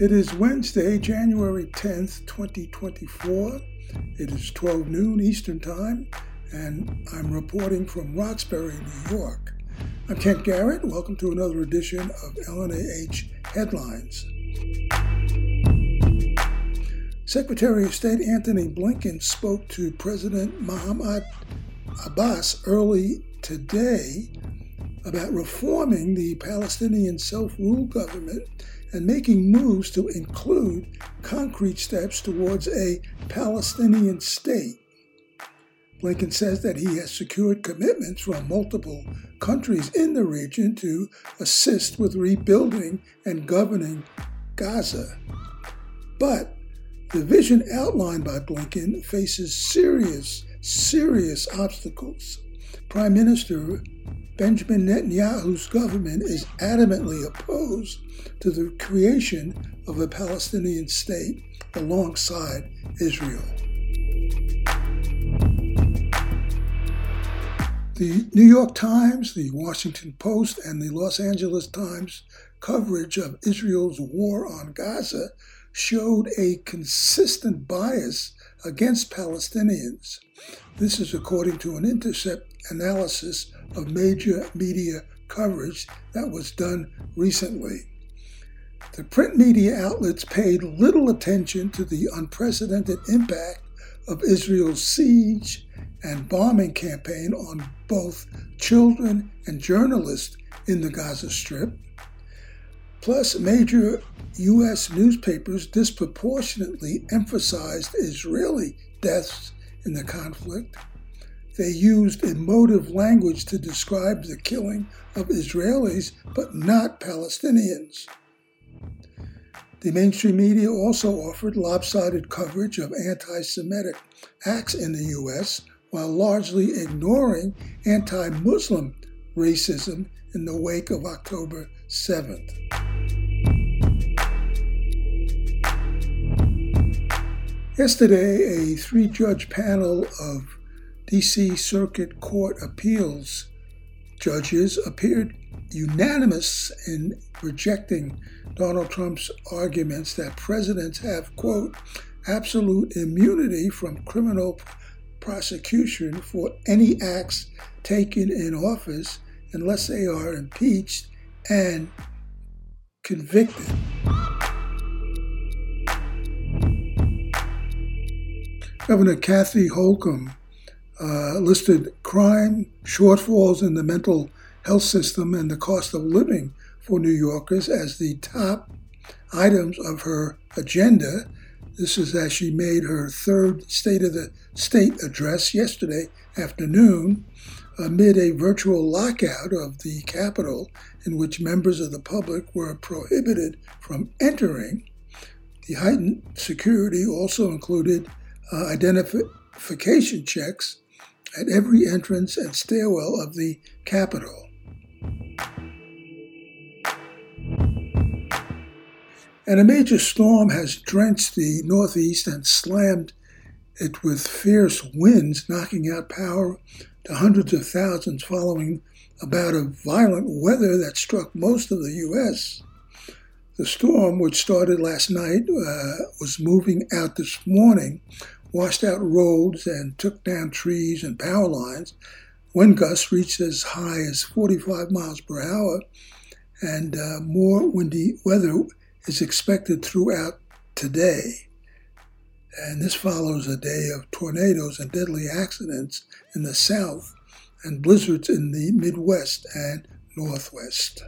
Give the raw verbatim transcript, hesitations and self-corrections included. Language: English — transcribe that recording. It is Wednesday, January tenth, twenty twenty-four. It is twelve noon Eastern Time, and I'm reporting from Roxbury, New York. I'm Kent Garrett. Welcome to another edition of L N A H Headlines. Secretary of State Anthony Blinken spoke to President Mohammad Abbas early today about reforming the Palestinian self-rule government and making moves to include concrete steps towards a Palestinian state. Blinken says that he has secured commitments from multiple countries in the region to assist with rebuilding and governing Gaza. But the vision outlined by Blinken faces serious, serious obstacles. Prime Minister Benjamin Netanyahu's government is adamantly opposed to the creation of a Palestinian state alongside Israel. The New York Times, the Washington Post, and the Los Angeles Times coverage of Israel's war on Gaza showed a consistent bias against Palestinians. This is according to an Intercept analysis of major media coverage that was done recently. The print media outlets paid little attention to the unprecedented impact of Israel's siege and bombing campaign on both children and journalists in the Gaza Strip. Plus, major U S newspapers disproportionately emphasized Israeli deaths in the conflict. They used emotive language to describe the killing of Israelis, but not Palestinians. The mainstream media also offered lopsided coverage of anti-Semitic acts in the U S, while largely ignoring anti-Muslim racism in the wake of October seventh. Yesterday, a three-judge panel of D C Circuit Court Appeals judges appeared unanimous in rejecting Donald Trump's arguments that presidents have, quote, absolute immunity from criminal prosecution for any acts taken in office unless they are impeached and convicted. Governor Kathy Holcomb Uh, listed crime, shortfalls in the mental health system, and the cost of living for New Yorkers as the top items of her agenda. This is as she made her third State of the State address yesterday afternoon amid a virtual lockout of the Capitol in which members of the public were prohibited from entering. The heightened security also included uh, identification checks at every entrance and stairwell of the Capitol. And a major storm has drenched the Northeast and slammed it with fierce winds, knocking out power to hundreds of thousands following a bout of violent weather that struck most of the U S. The storm, which started last night, uh, was moving out this morning, washed out roads and took down trees and power lines. Wind gusts reached as high as forty-five miles per hour, and uh, more windy weather is expected throughout today. And this follows a day of tornadoes and deadly accidents in the South and blizzards in the Midwest and Northwest.